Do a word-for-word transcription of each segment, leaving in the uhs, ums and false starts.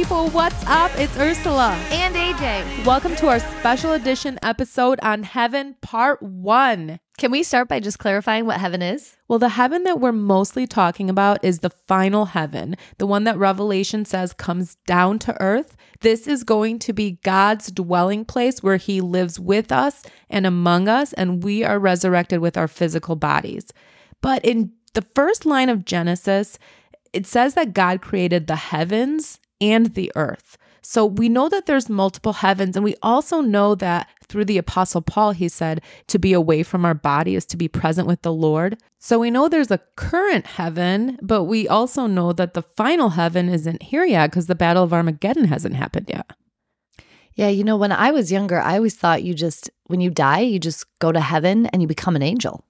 people, what's up? It's Ursula. And A J. Welcome to our special edition episode on Heaven Part one. Can we start by just clarifying what heaven is? Well, the heaven that we're mostly talking about is the final heaven, the one that Revelation says comes down to earth. This is going to be God's dwelling place where he lives with us and among us, and we are resurrected with our physical bodies. But in the first line of Genesis, it says that God created the heavens and the earth. So we know that there's multiple heavens, and we also know that through the Apostle Paul, he said, to be away from our body is to be present with the Lord. So we know there's a current heaven, but we also know that the final heaven isn't here yet because the Battle of Armageddon hasn't happened yet. Yeah, you know, when I was younger, I always thought you just, when you die, you just go to heaven and you become an angel.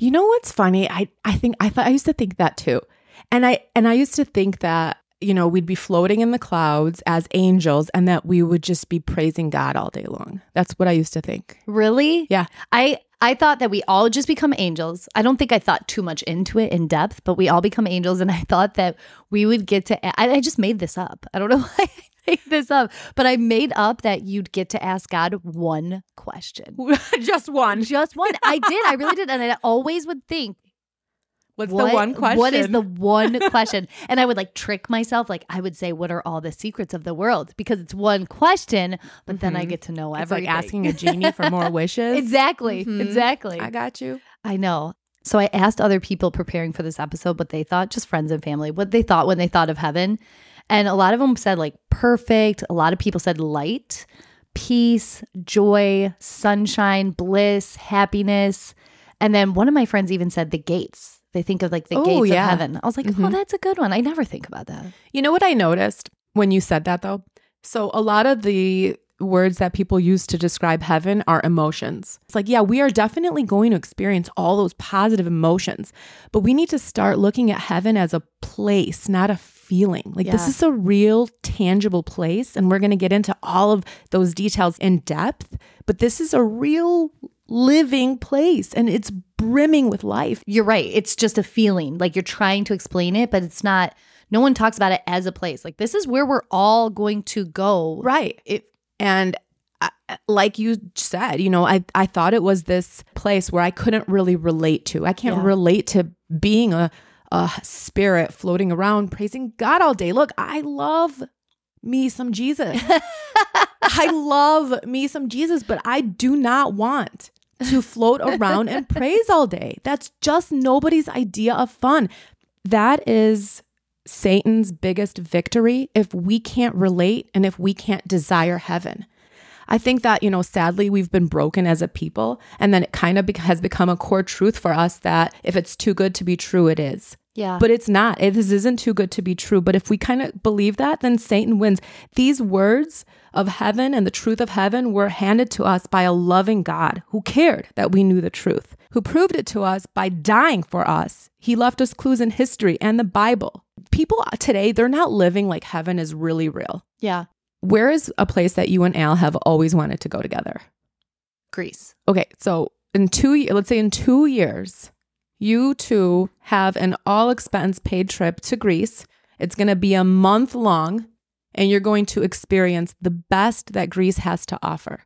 You know what's funny? I I think I thought I used to think that too. And I and I used to think that, you know, we'd be floating in the clouds as angels and that we would just be praising God all day long. That's what I used to think. Really? Yeah. I, I thought that we all just become angels. I don't think I thought too much into it in depth, but we all become angels. And I thought that we would get to, I, I just made this up. I don't know why I made this up, but I made up that you'd get to ask God one question. Just one. Just one. I did. I really did. And I always would think, What's what, the one question? What is the one question? And I would like trick myself. Like I would say, what are all the secrets of the world? Because it's one question, but mm-hmm. then I get to know everything. It's like asking a genie for more wishes. Exactly. Mm-hmm. Exactly. I got you. I know. So I asked other people preparing for this episode, what they thought, just friends and family, what they thought when they thought of heaven. And a lot of them said like perfect. A lot of people said light, peace, joy, sunshine, bliss, happiness. And then one of my friends even said the gates. They think of like the oh, gates yeah. of heaven. I was like, mm-hmm. oh, that's a good one. I never think about that. You know what I noticed when you said that though? So a lot of the words that people use to describe heaven are emotions. It's like, yeah, we are definitely going to experience all those positive emotions, but we need to start looking at heaven as a place, not a feeling. Like yeah. this is a real tangible place. And we're going to get into all of those details in depth, but this is a real living place and it's brimming with life. You're right. It's just a feeling. Like you're trying to explain it, but it's not, no one talks about it as a place. Like this is where we're all going to go. Right. It, and I, like you said, you know, I, I thought it was this place where I couldn't really relate to. I can't yeah. relate to being a, a spirit floating around praising God all day. Look, I love me some Jesus. I love me some Jesus, but I do not want to float around and praise all day. That's just nobody's idea of fun. That is Satan's biggest victory if we can't relate and if we can't desire heaven. I think that, you know, sadly, we've been broken as a people, and then it kind of be- has become a core truth for us that if it's too good to be true, it is. Yeah. But it's not. It, this isn't too good to be true. But if we kind of believe that, then Satan wins. These words of heaven and the truth of heaven were handed to us by a loving God who cared that we knew the truth, who proved it to us by dying for us. He left us clues in history and the Bible. People today, they're not living like heaven is really real. Yeah. Where is a place that you and Al have always wanted to go together? Greece. Okay. So in two, let's say in two years... you two have an all-expense-paid trip to Greece. It's going to be a month long, and you're going to experience the best that Greece has to offer.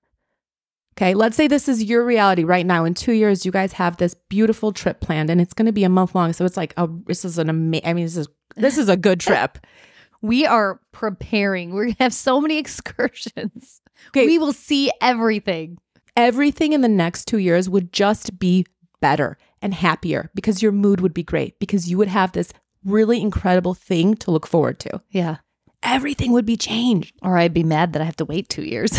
Okay, let's say this is your reality right now. In two years, you guys have this beautiful trip planned, and it's going to be a month long. So it's like, a, this is an amazing. I mean, this is this is a good trip. We are preparing. We're going to have so many excursions. Okay. We will see everything. Everything in the next two years would just be better and happier because your mood would be great because you would have this really incredible thing to look forward to. Yeah. Everything would be changed. Or I'd be mad that I have to wait two years.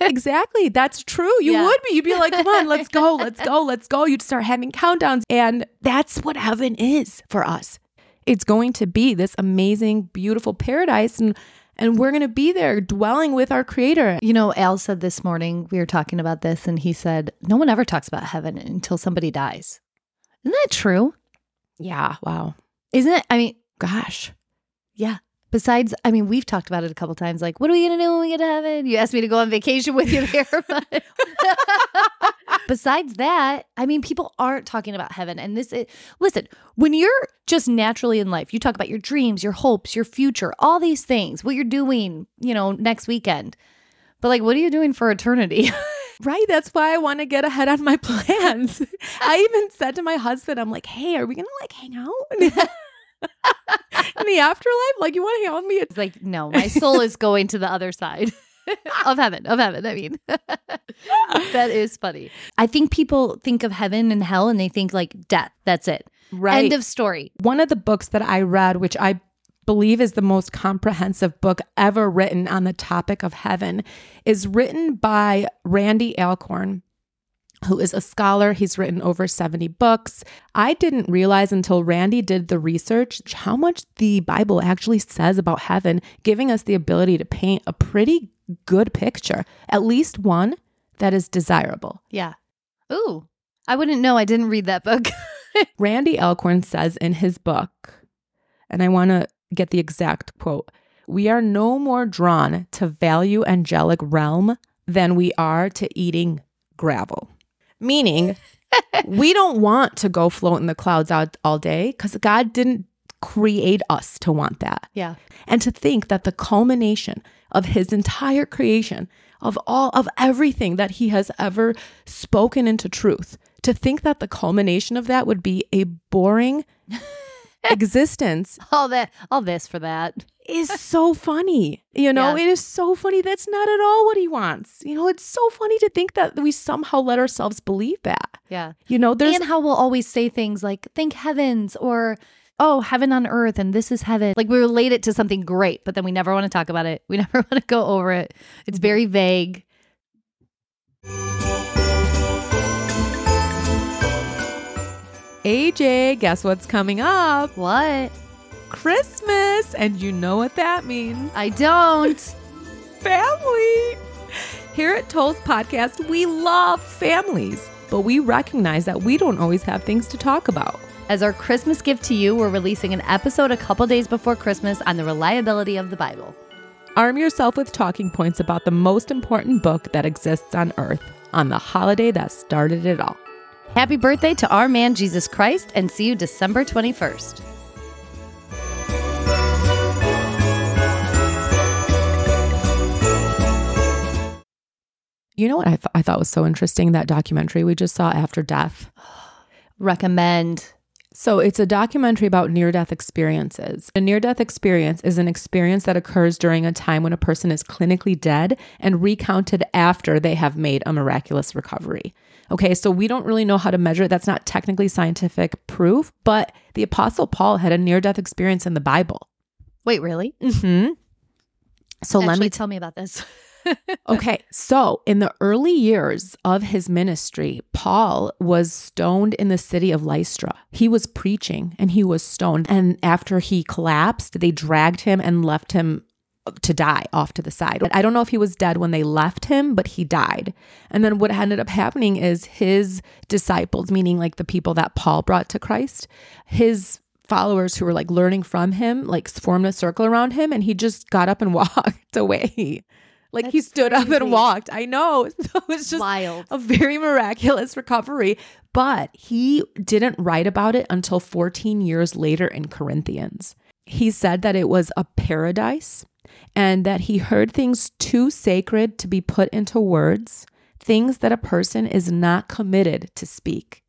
Exactly. That's true. You yeah. would be. You'd be like, come on, let's go, let's go, let's go. You'd start having countdowns. And that's what heaven is for us. It's going to be this amazing, beautiful paradise. And And we're going to be there dwelling with our creator. You know, Al said this morning, we were talking about this, and he said, no one ever talks about heaven until somebody dies. Isn't that true? Yeah. Wow. Isn't it? I mean, gosh. Yeah. Besides, I mean, we've talked about it a couple times. Like, what are we going to do when we get to heaven? You asked me to go on vacation with you there. But Besides that, I mean, people aren't talking about heaven. And this is, listen, when you're just naturally in life, you talk about your dreams, your hopes, your future, all these things, what you're doing, you know, next weekend. But like, what are you doing for eternity? Right. That's why I want to get ahead on my plans. I even said to my husband, I'm like, hey, are we going to like hang out? In the afterlife? Like, you want to hang out with me? It's like, no, my soul is going to the other side of heaven, of heaven. I mean, that is funny. I think people think of heaven and hell and they think like death. That's it. Right. End of story. One of the books that I read, which I believe is the most comprehensive book ever written on the topic of heaven, is written by Randy Alcorn, who is a scholar. He's written over seventy books. I didn't realize until Randy did the research how much the Bible actually says about heaven, giving us the ability to paint a pretty good picture, at least one that is desirable. Yeah. Ooh, I wouldn't know. I didn't read that book. Randy Alcorn says in his book, and I want to get the exact quote, "We are no more drawn to value angelic realm than we are to eating gravel." Meaning, we don't want to go float in the clouds out all day because God didn't create us to want that. Yeah. And to think that the culmination of his entire creation, of all of everything that he has ever spoken into truth, to think that the culmination of that would be a boring existence. All that, all this for that is so funny. You know, yeah. It is so funny. That's not at all what he wants. You know, it's so funny to think that we somehow let ourselves believe that. Yeah. You know, there's. And how we'll always say things like, thank heavens, or, oh, heaven on earth, and this is heaven. Like, we relate it to something great, but then we never want to talk about it. We never want to go over it. It's very vague. A J, guess what's coming up? What? Christmas. And you know what that means. I don't. Family. Here at TOL's Podcast, we love families, but we recognize that we don't always have things to talk about. As our Christmas gift to you, we're releasing an episode a couple days before Christmas on the reliability of the Bible. Arm yourself with talking points about the most important book that exists on earth, on the holiday that started it all. Happy birthday to our man, Jesus Christ, and see you December twenty-first. You know what I, th- I thought was so interesting? That documentary we just saw, After Death. Recommend. So it's a documentary about near-death experiences. A near-death experience is an experience that occurs during a time when a person is clinically dead and recounted after they have made a miraculous recovery. Okay, so we don't really know how to measure it. That's not technically scientific proof, but the Apostle Paul had a near-death experience in the Bible. Wait, really? Mm-hmm. So Actually, let me tell me about this. Okay, so in the early years of his ministry, Paul was stoned in the city of Lystra. He was preaching and he was stoned. And after he collapsed, they dragged him and left him to die off to the side. I don't know if he was dead when they left him, but he died. And then what ended up happening is his disciples, meaning like the people that Paul brought to Christ, his followers who were like learning from him, like formed a circle around him, and he just got up and walked away. Like, that's he stood crazy. Up and walked. I know. So it was just wild. A very miraculous recovery. But he didn't write about it until fourteen years later in Corinthians. He said that it was a paradise and that he heard things too sacred to be put into words, things that a person is not committed to speak.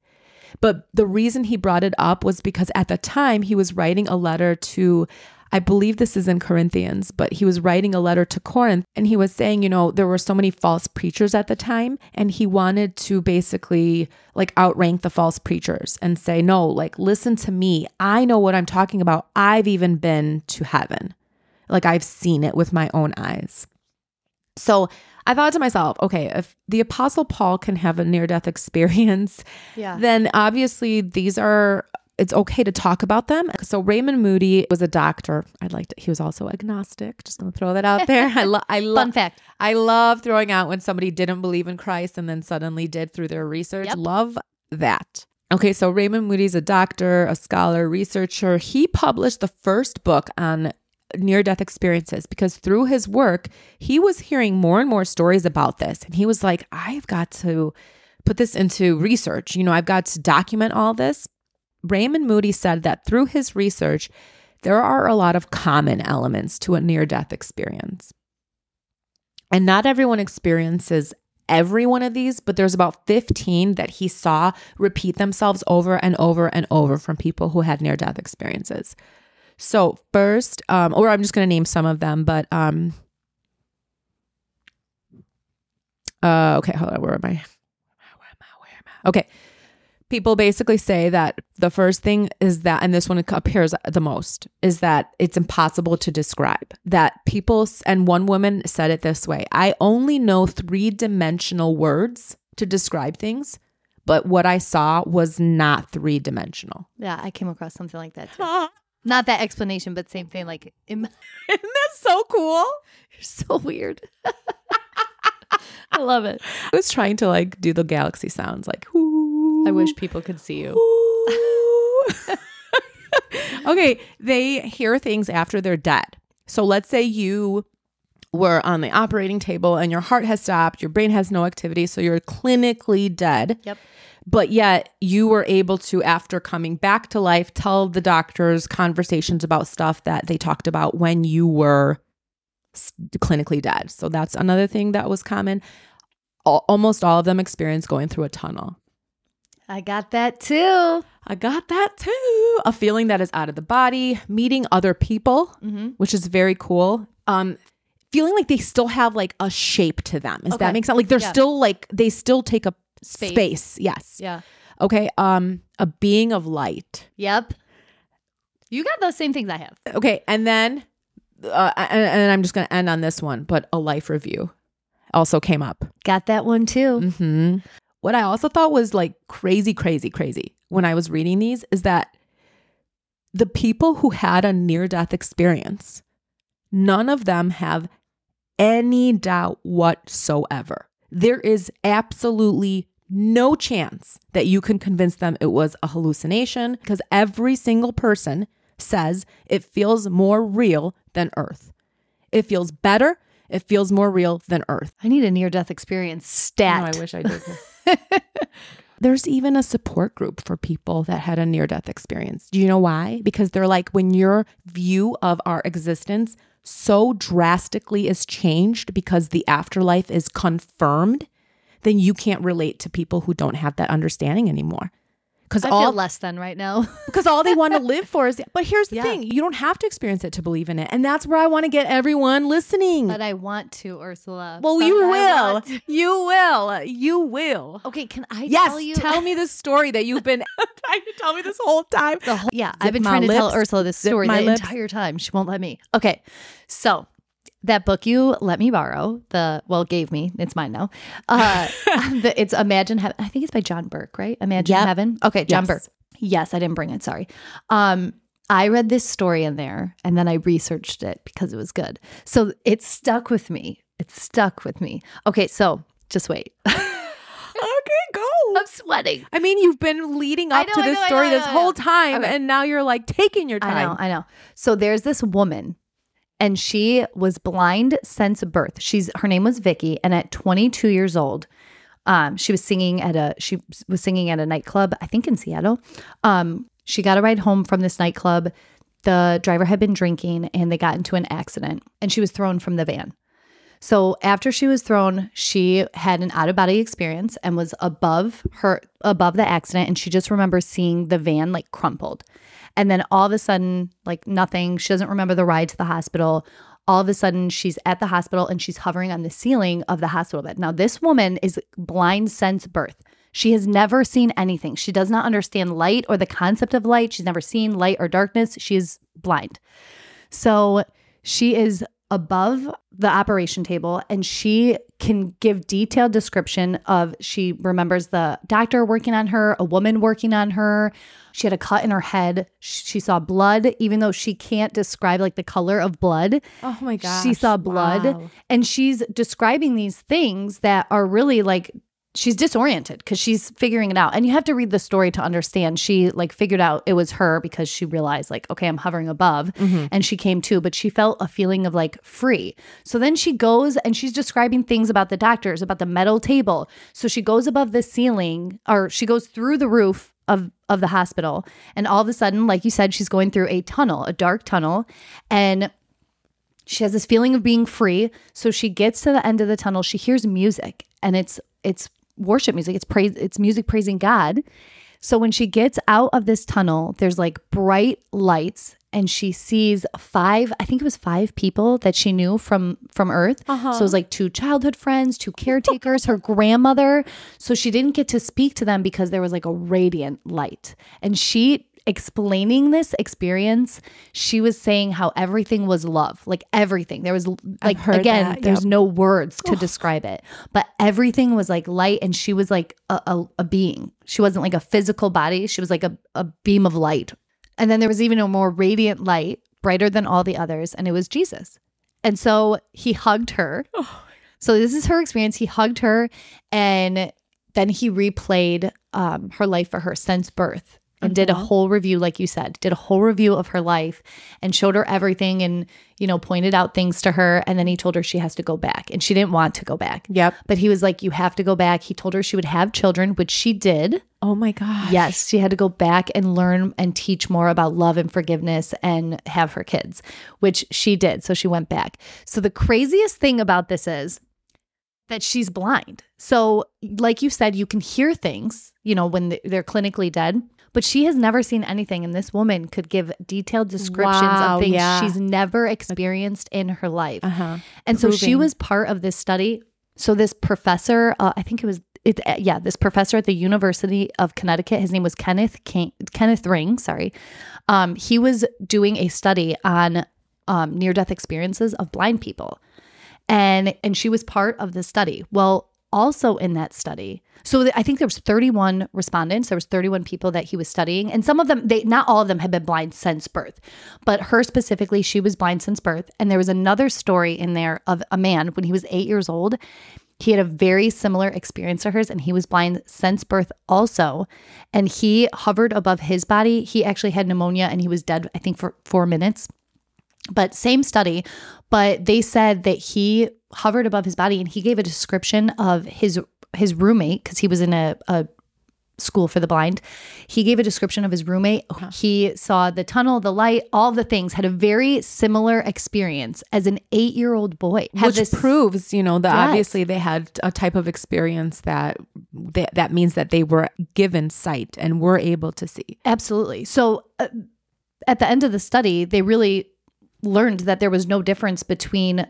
But the reason he brought it up was because at the time he was writing a letter to, I believe this is in Corinthians, but he was writing a letter to Corinth, and he was saying, you know, there were so many false preachers at the time, and he wanted to basically like outrank the false preachers and say, no, like, listen to me. I know what I'm talking about. I've even been to heaven. Like, I've seen it with my own eyes. So I thought to myself, okay, if the Apostle Paul can have a near-death experience, yeah, then obviously these are... it's okay to talk about them. So Raymond Moody was a doctor. I liked it. He was also agnostic. Just going to throw that out there. I love, I love, fun fact. I love throwing out when somebody didn't believe in Christ and then suddenly did through their research. Yep. Love that. Okay. So Raymond Moody's a doctor, a scholar, researcher. He published the first book on near-death experiences because through his work, he was hearing more and more stories about this. And he was like, I've got to put this into research. You know, I've got to document all this. Raymond Moody said that through his research, there are a lot of common elements to a near-death experience. And not everyone experiences every one of these, but there's about fifteen that he saw repeat themselves over and over and over from people who had near-death experiences. So first, um, or I'm just going to name some of them, but um, uh, okay, hold on, where am I? Where am I? Where am I? Okay. People basically say that the first thing is that, and this one appears the most, is that it's impossible to describe. That people, and one woman said it this way, I only know three-dimensional words to describe things, but what I saw was not three-dimensional. Yeah, I came across something like that too. Not that explanation, but same thing. Like, Im- Isn't that so cool? You're so weird. I love it. I was trying to like do the galaxy sounds like, whoo. I wish people could see you. Okay, they hear things after they're dead. So let's say you were on the operating table and your heart has stopped, your brain has no activity, so you're clinically dead. Yep. But yet you were able to, after coming back to life, tell the doctors conversations about stuff that they talked about when you were clinically dead. So that's another thing that was common. Al- almost all of them experience going through a tunnel. I got that too. I got that too. A feeling that is out of the body, meeting other people, mm-hmm. which is very cool. Um, feeling like they still have like a shape to them. Does okay. that make sense? Like they're yeah. still like, they still take up space. space. Yes. Yeah. Okay. Um, a being of light. Yep. You got those same things I have. Okay. And then, uh, and, and I'm just going to end on this one, but a life review also came up. Got that one too. Mm-hmm. What I also thought was like crazy, crazy, crazy when I was reading these is that the people who had a near-death experience, none of them have any doubt whatsoever. There is absolutely no chance that you can convince them it was a hallucination because every single person says it feels more real than Earth. It feels better. It feels more real than Earth. I need a near-death experience stat. No, I wish I did. There's even a support group for people that had a near-death experience. Do you know why? Because they're like, when your view of our existence so drastically is changed because the afterlife is confirmed, then you can't relate to people who don't have that understanding anymore. Because I all, feel less than right now. Because all they want to live for is... But here's the yeah. thing. You don't have to experience it to believe in it. And that's where I want to get everyone listening. But I want to, Ursula. Well, but you will. You will. You will. Okay, can I yes, tell you... Yes, tell me the story that you've been trying to tell me this whole time. The whole, yeah, zip I've been trying lips, to tell Ursula this story the lips. entire time. She won't let me. Okay, so... That book you let me borrow, the well, gave me, it's mine now. Uh, the, it's Imagine Heaven. I think it's by John Burke, right? Imagine yep. Heaven. Okay, John yes. Burke. Yes, I didn't bring it. Sorry. Um, I read this story in there and then I researched it because it was good. So it stuck with me. It stuck with me. Okay, so just wait. Okay, go. I'm sweating. I mean, you've been leading up know, to this know, story I know, I know, this whole time okay. and now you're like taking your time. I know, I know. So there's this woman. And she was blind since birth. She's her name was Vicky, and at twenty-two years old, um, she was singing at a she was singing at a nightclub, I think in Seattle. Um, she got a ride home from this nightclub. The driver had been drinking, and they got into an accident, and she was thrown from the van. So after she was thrown, she had an out-of-body experience and was above her above the accident, and she just remembers seeing the van like crumpled. And then all of a sudden, like nothing, she doesn't remember the ride to the hospital. All of a sudden, she's at the hospital and she's hovering on the ceiling of the hospital bed. Now, this woman is blind since birth. She has never seen anything. She does not understand light or the concept of light. She's never seen light or darkness. She is blind. So she is above the operation table and she can give detailed description of, she remembers the doctor working on her, a woman working on her. She had a cut in her head. She saw blood, even though she can't describe like the color of blood. Oh my gosh. She saw blood. Wow. And she's describing these things that are really like she's disoriented because she's figuring it out. And you have to read the story to understand. She like figured out it was her because she realized like, okay, I'm hovering above, mm-hmm. and she came to, but she felt a feeling of like free. So then she goes and she's describing things about the doctors, about the metal table. So she goes above the ceiling, or she goes through the roof of, of the hospital. And all of a sudden, like you said, she's going through a tunnel, a dark tunnel. And she has this feeling of being free. So she gets to the end of the tunnel. She hears music, and it's, it's, worship music. It's praise. It's music praising God. So when she gets out of this tunnel, there's like bright lights, and she sees five, I think it was five people that she knew from, from Earth. Uh-huh. So it was like two childhood friends, two caretakers, her grandmother. So she didn't get to speak to them because there was like a radiant light. And she, explaining this experience, she was saying how everything was love, like everything. There was like, again, that, there's yep. no words to oh. describe it, but everything was like light, and she was like a, a, a being. She wasn't like a physical body. She was like a, a beam of light. And then there was even a more radiant light, brighter than all the others, and it was Jesus. And so he hugged her. Oh. So this is her experience. He hugged her, and then he replayed um, her life for her since birth. And did a whole review, like you said, did a whole review of her life and showed her everything and, you know, pointed out things to her. And then he told her she has to go back, and she didn't want to go back. Yep. But he was like, you have to go back. He told her she would have children, which she did. Oh my gosh. Yes. She had to go back and learn and teach more about love and forgiveness and have her kids, which she did. So she went back. So the craziest thing about this is that she's blind. So like you said, you can hear things, you know, when they're clinically dead. But she has never seen anything, and this woman could give detailed descriptions wow, of things yeah. she's never experienced in her life. Uh-huh. And Proving. so she was part of this study. So this professor, uh, I think it was, it, uh, yeah, this professor at the University of Connecticut, his name was Kenneth King, Kenneth Ring, sorry. Um, he was doing a study on um, near-death experiences of blind people, and and she was part of this study. Well, also in that study, so I think there was thirty-one respondents. There was thirty-one people that he was studying, and some of them, they not all of them had been blind since birth, but her specifically, she was blind since birth. And there was another story in there of a man when he was eight years old. He had a very similar experience to hers, and he was blind since birth also. And he hovered above his body. He actually had pneumonia, and he was dead, I think, for four minutes. But same study, but they said that he hovered above his body, and he gave a description of his his roommate, because he was in a, a school for the blind. He gave a description of his roommate. Huh. He saw the tunnel, the light, all the things, had a very similar experience as an eight-year-old boy. Had Which this, proves, you know, that yes. obviously they had a type of experience that they, that means that they were given sight and were able to see. Absolutely. So uh, at the end of the study, they really learned that there was no difference between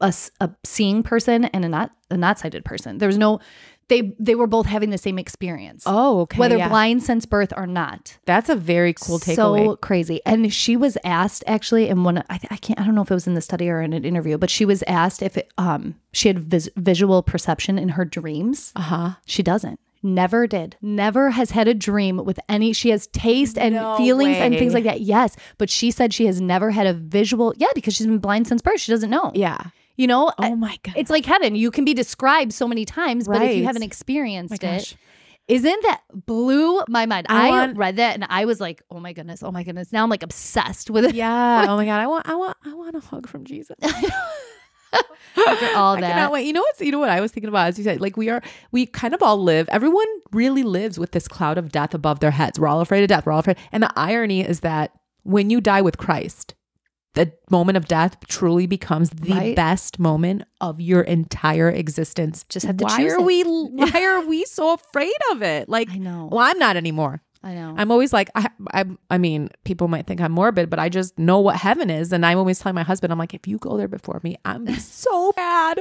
a, a seeing person and a not a not sighted person. There was no, they they were both having the same experience. Oh, okay. Whether yeah. blind since birth or not. That's a very cool takeaway. So crazy. And she was asked actually in one, I, I can't, I don't know if it was in the study or in an interview, but she was asked if it, um she had vis- visual perception in her dreams. Uh huh. She doesn't. Never did. Never has had a dream with any. She has taste and no feelings way. and things like that. Yes. But she said she has never had a visual. Yeah, because she's been blind since birth. She doesn't know. Yeah. You know? Oh my God. It's like heaven. You can be described so many times, right. but if you haven't experienced oh it, isn't that blew my mind? I, I want, read that and I was like, oh my goodness, oh my goodness. Now I'm like obsessed with it. Yeah. Oh my God. I want, I want, I want a hug from Jesus. After all that. I cannot wait. You know what's you know what I was thinking about, as you said, like we are we kind of all live, everyone really lives with this cloud of death above their heads. We're all afraid of death. We're all afraid. And the irony is that when you die with Christ, the moment of death truly becomes the right. best moment of your entire existence. Just have to why choose are it. we why are we so afraid of it? Like I know. Well, I'm not anymore. I know. I'm always like, I, I I mean, people might think I'm morbid, but I just know what heaven is. And I'm always telling my husband, I'm like, if you go there before me, I'm so bad.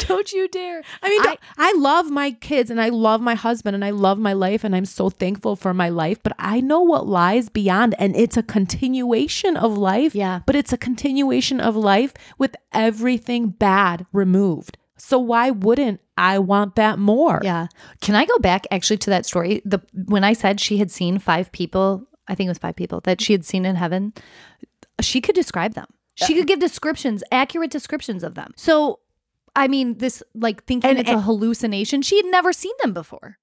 Don't you dare. I mean, I, I love my kids and I love my husband and I love my life and I'm so thankful for my life, but I know what lies beyond, and it's a continuation of life. Yeah. But it's a continuation of life with everything bad removed. So why wouldn't I want that more? Yeah. Can I go back actually to that story? The when I said she had seen five people, I think it was five people that she had seen in heaven, she could describe them. She could give descriptions, accurate descriptions of them. So I mean, this, like, thinking and, it's and, a hallucination. She had never seen them before.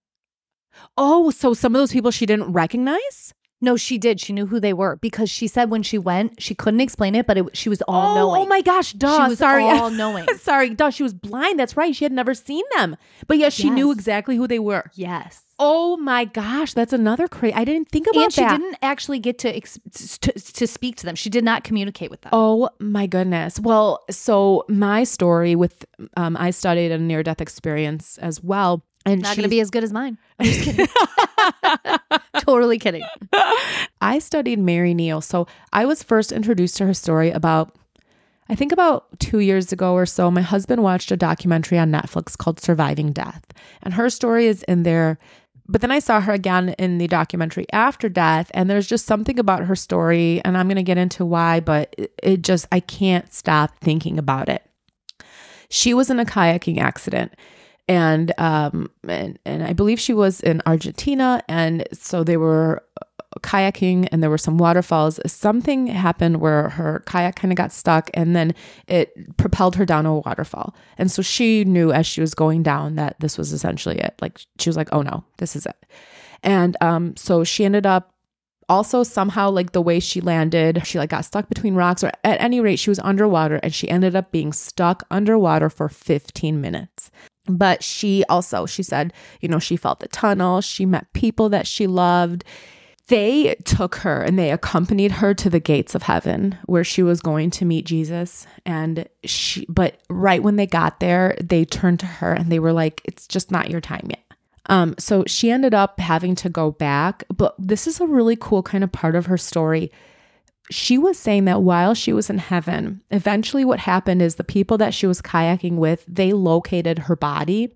Oh, so some of those people she didn't recognize? No, she did. She knew who they were because she said when she went, she couldn't explain it, but it, she was all oh, knowing. Oh my gosh, duh. She was sorry. all knowing. Sorry, duh. She was blind. That's right. She had never seen them. But yes, she yes. knew exactly who they were. Yes. Oh my gosh, that's another crazy. I didn't think about and that. And she didn't actually get to, ex- to to speak to them. She did not communicate with them. Oh my goodness. Well, so my story with, um, I studied a near-death experience as well. And not going to be as good as mine. I'm just kidding. Totally kidding. I studied Mary Neal. So I was first introduced to her story about, I think about two years ago or so. My husband watched a documentary on Netflix called Surviving Death. And her story is in there. But then I saw her again in the documentary After Death. And there's just something about her story. And I'm going to get into why, but it, it just, I can't stop thinking about it. She was in a kayaking accident. And, um, and and I believe she was in Argentina. And so they were kayaking and there were some waterfalls. Something happened where her kayak kind of got stuck and then it propelled her down a waterfall. And so she knew as she was going down that this was essentially it. Like she was like, oh no, this is it. And um, so she ended up also somehow like the way she landed, she like got stuck between rocks, or at any rate, she was underwater and she ended up being stuck underwater for fifteen minutes. But she also, she said, you know, she felt the tunnel. She met people that she loved. They took her and they accompanied her to the gates of heaven where she was going to meet Jesus. And she, but right when they got there, they turned to her and they were like, it's just not your time yet. Um, so she ended up having to go back. But this is a really cool kind of part of her story. She was saying that while she was in heaven, eventually what happened is the people that she was kayaking with, they located her body,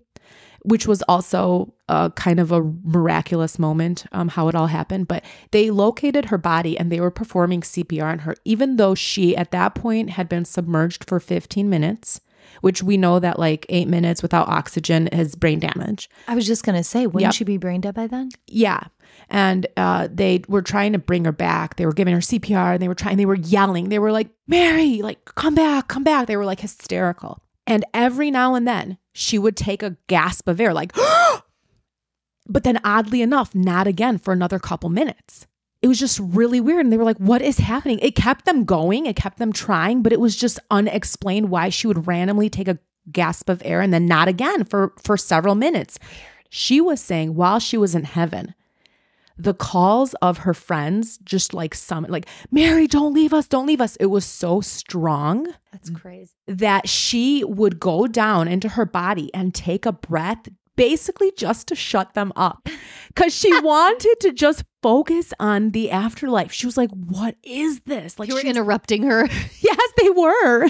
which was also a kind of a miraculous moment, um, how it all happened. But they located her body and they were performing C P R on her, even though she at that point had been submerged for fifteen minutes, which we know that like eight minutes without oxygen is brain damage. I was just going to say, wouldn't yep. she be brain dead by then? Yeah. And uh, they were trying to bring her back. They were giving her C P R and they were trying, they were yelling. They were like, Mary, like, come back, come back. They were like hysterical. And every now and then she would take a gasp of air like, but then oddly enough, not again for another couple minutes. It was just really weird. And they were like, what is happening? It kept them going. It kept them trying, but it was just unexplained why she would randomly take a gasp of air and then not again for, for several minutes. She was saying while she was in heaven, the calls of her friends, just like some, like, Mary, don't leave us, don't leave us. It was so strong. That's crazy. That she would go down into her body and take a breath, basically just to shut them up because she wanted to just focus on the afterlife. She was like, what is this? Like, you were interrupting her. Yes, they were.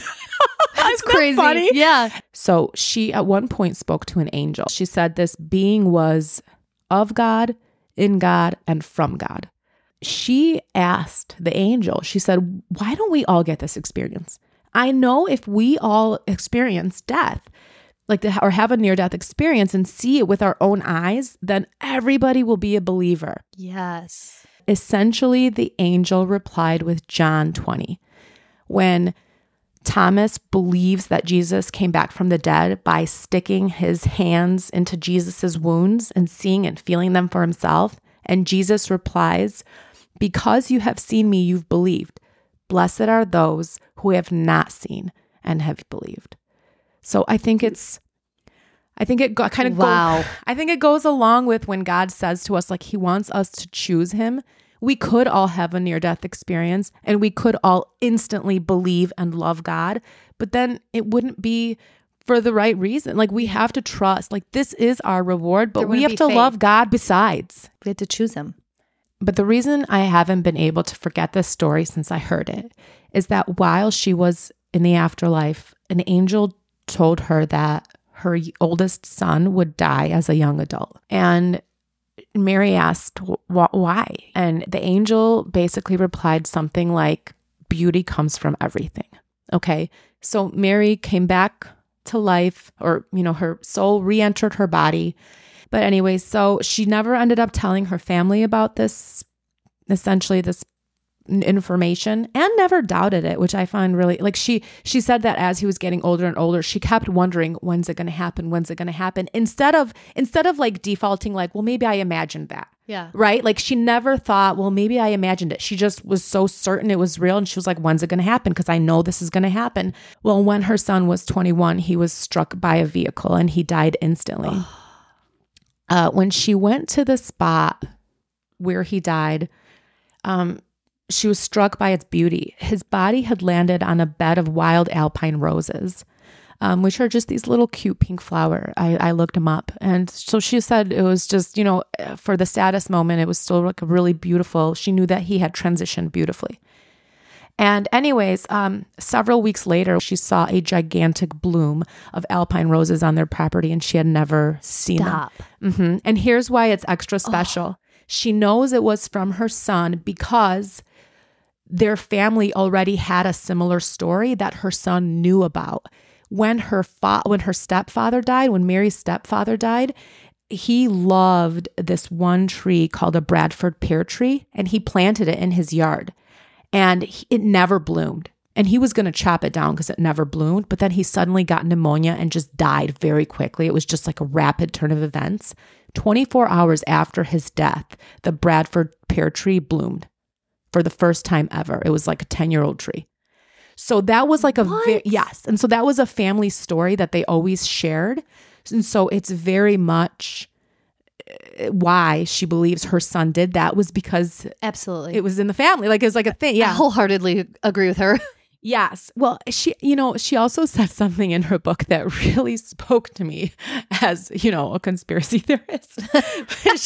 That's crazy. Funny? Yeah. So she at one point spoke to an angel. She said this being was of God, in God, and from God. She asked the angel, she said, why don't we all get this experience? I know if we all experience death, like the, or have a near-death experience and see it with our own eyes, then everybody will be a believer. Yes. Essentially, the angel replied with John twenty. When Thomas believes that Jesus came back from the dead by sticking his hands into Jesus's wounds and seeing and feeling them for himself, and Jesus replies, because you have seen me, you've believed. Blessed are those who have not seen and have believed. So I think it's, I think it go, kind of, wow. go, I think it goes along with when God says to us, like he wants us to choose him. We could all have a near-death experience and we could all instantly believe and love God, but then it wouldn't be for the right reason. Like we have to trust, like this is our reward, but we have to faith. love God besides. We have to choose him. But the reason I haven't been able to forget this story since I heard it is that while she was in the afterlife, an angel told her that her oldest son would die as a young adult. And Mary asked, why? And the angel basically replied something like, beauty comes from everything. Okay. So Mary came back to life, or, you know, her soul re-entered her body. But anyway, so she never ended up telling her family about this, essentially this information and never doubted it, which I find really, like she, she said that as he was getting older and older, she kept wondering, when's it going to happen? When's it going to happen? Instead of, instead of like defaulting, like, well, maybe I imagined that. Yeah. Right. Like she never thought, well, maybe I imagined it. She just was so certain it was real. And she was like, when's it going to happen? Because I know this is going to happen. Well, when her son was twenty-one, he was struck by a vehicle and he died instantly. uh, when she went to the spot where he died, um, she was struck by its beauty. His body had landed on a bed of wild alpine roses, um, which are just these little cute pink flower. I, I looked them up. And so she said it was just, you know, for the saddest moment, it was still like really beautiful. She knew that he had transitioned beautifully. And anyways, um, several weeks later, she saw a gigantic bloom of alpine roses on their property, and she had never seen Stop. them. Mm-hmm. And here's why it's extra special. Oh. She knows it was from her son because their family already had a similar story that her son knew about. When her fa- when her stepfather died, when Mary's stepfather died, he loved this one tree called a Bradford pear tree, and he planted it in his yard, and he, it never bloomed. And he was going to chop it down because it never bloomed, but then he suddenly got pneumonia and just died very quickly. It was just like a rapid turn of events. twenty-four hours after his death, the Bradford pear tree bloomed. For the first time ever. It was like a ten-year-old tree. So that was like a, vi- yes. And so that was a family story that they always shared. And so it's very much why she believes her son did that was because absolutely it was in the family. Like it was like a thing. Yeah. I wholeheartedly agree with her. Yes. Well, she, you know, she also said something in her book that really spoke to me as, you know, a conspiracy theorist.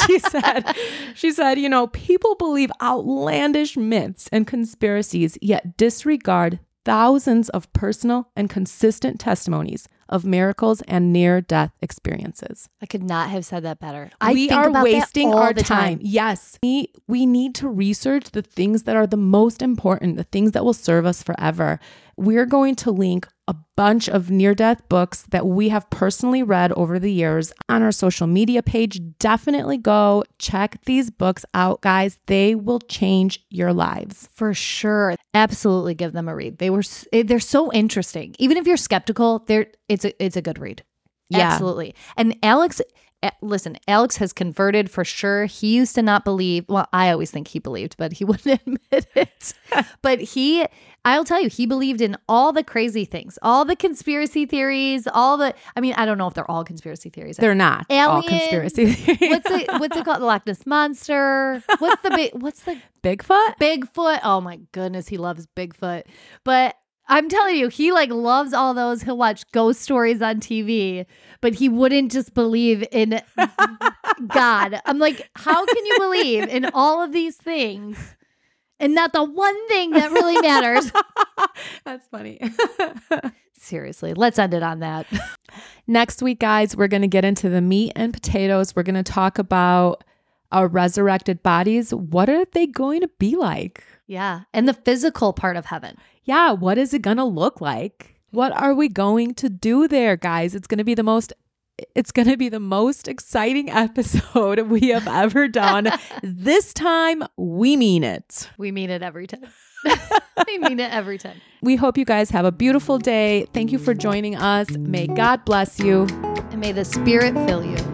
She said, she said, you know, people believe outlandish myths and conspiracies, yet disregard thousands of personal and consistent testimonies of miracles and near-death experiences. I could not have said that better. I we think are about wasting that all our the time. time. Yes. We, we need to research the things that are the most important, the things that will serve us forever. We're going to link a bunch of near-death books that we have personally read over the years on our social media page. Definitely go check these books out, guys. They will change your lives. For sure. Absolutely give them a read. They were, they're so interesting. Even if you're skeptical, they're it's a, it's a good read. Yeah. Absolutely. And Alex, listen, Alex has converted for sure. He used to not believe. Well, I always think he believed, but he wouldn't admit it. But he, I'll tell you, he believed in all the crazy things, all the conspiracy theories, all the, I mean, I don't know if they're all conspiracy theories. They're not Alien, all conspiracy theories. What's it, what's it called? The Loch Ness Monster. What's the, what's the Bigfoot? Bigfoot. Oh my goodness. He loves Bigfoot. But I'm telling you, he like loves all those. He'll watch ghost stories on T V, but he wouldn't just believe in God. I'm like, how can you believe in all of these things and not the one thing that really matters? That's funny. Seriously, let's end it on that. Next week, guys, we're going to get into the meat and potatoes. We're going to talk about our resurrected bodies. What are they going to be like? Yeah. And the physical part of heaven. Yeah. What is it going to look like? What are we going to do there, guys? It's going to be the most, it's going to be the most exciting episode we have ever done. This time, we mean it. We mean it every time. We mean it every time. We hope you guys have a beautiful day. Thank you for joining us. May God bless you. And may the Spirit fill you.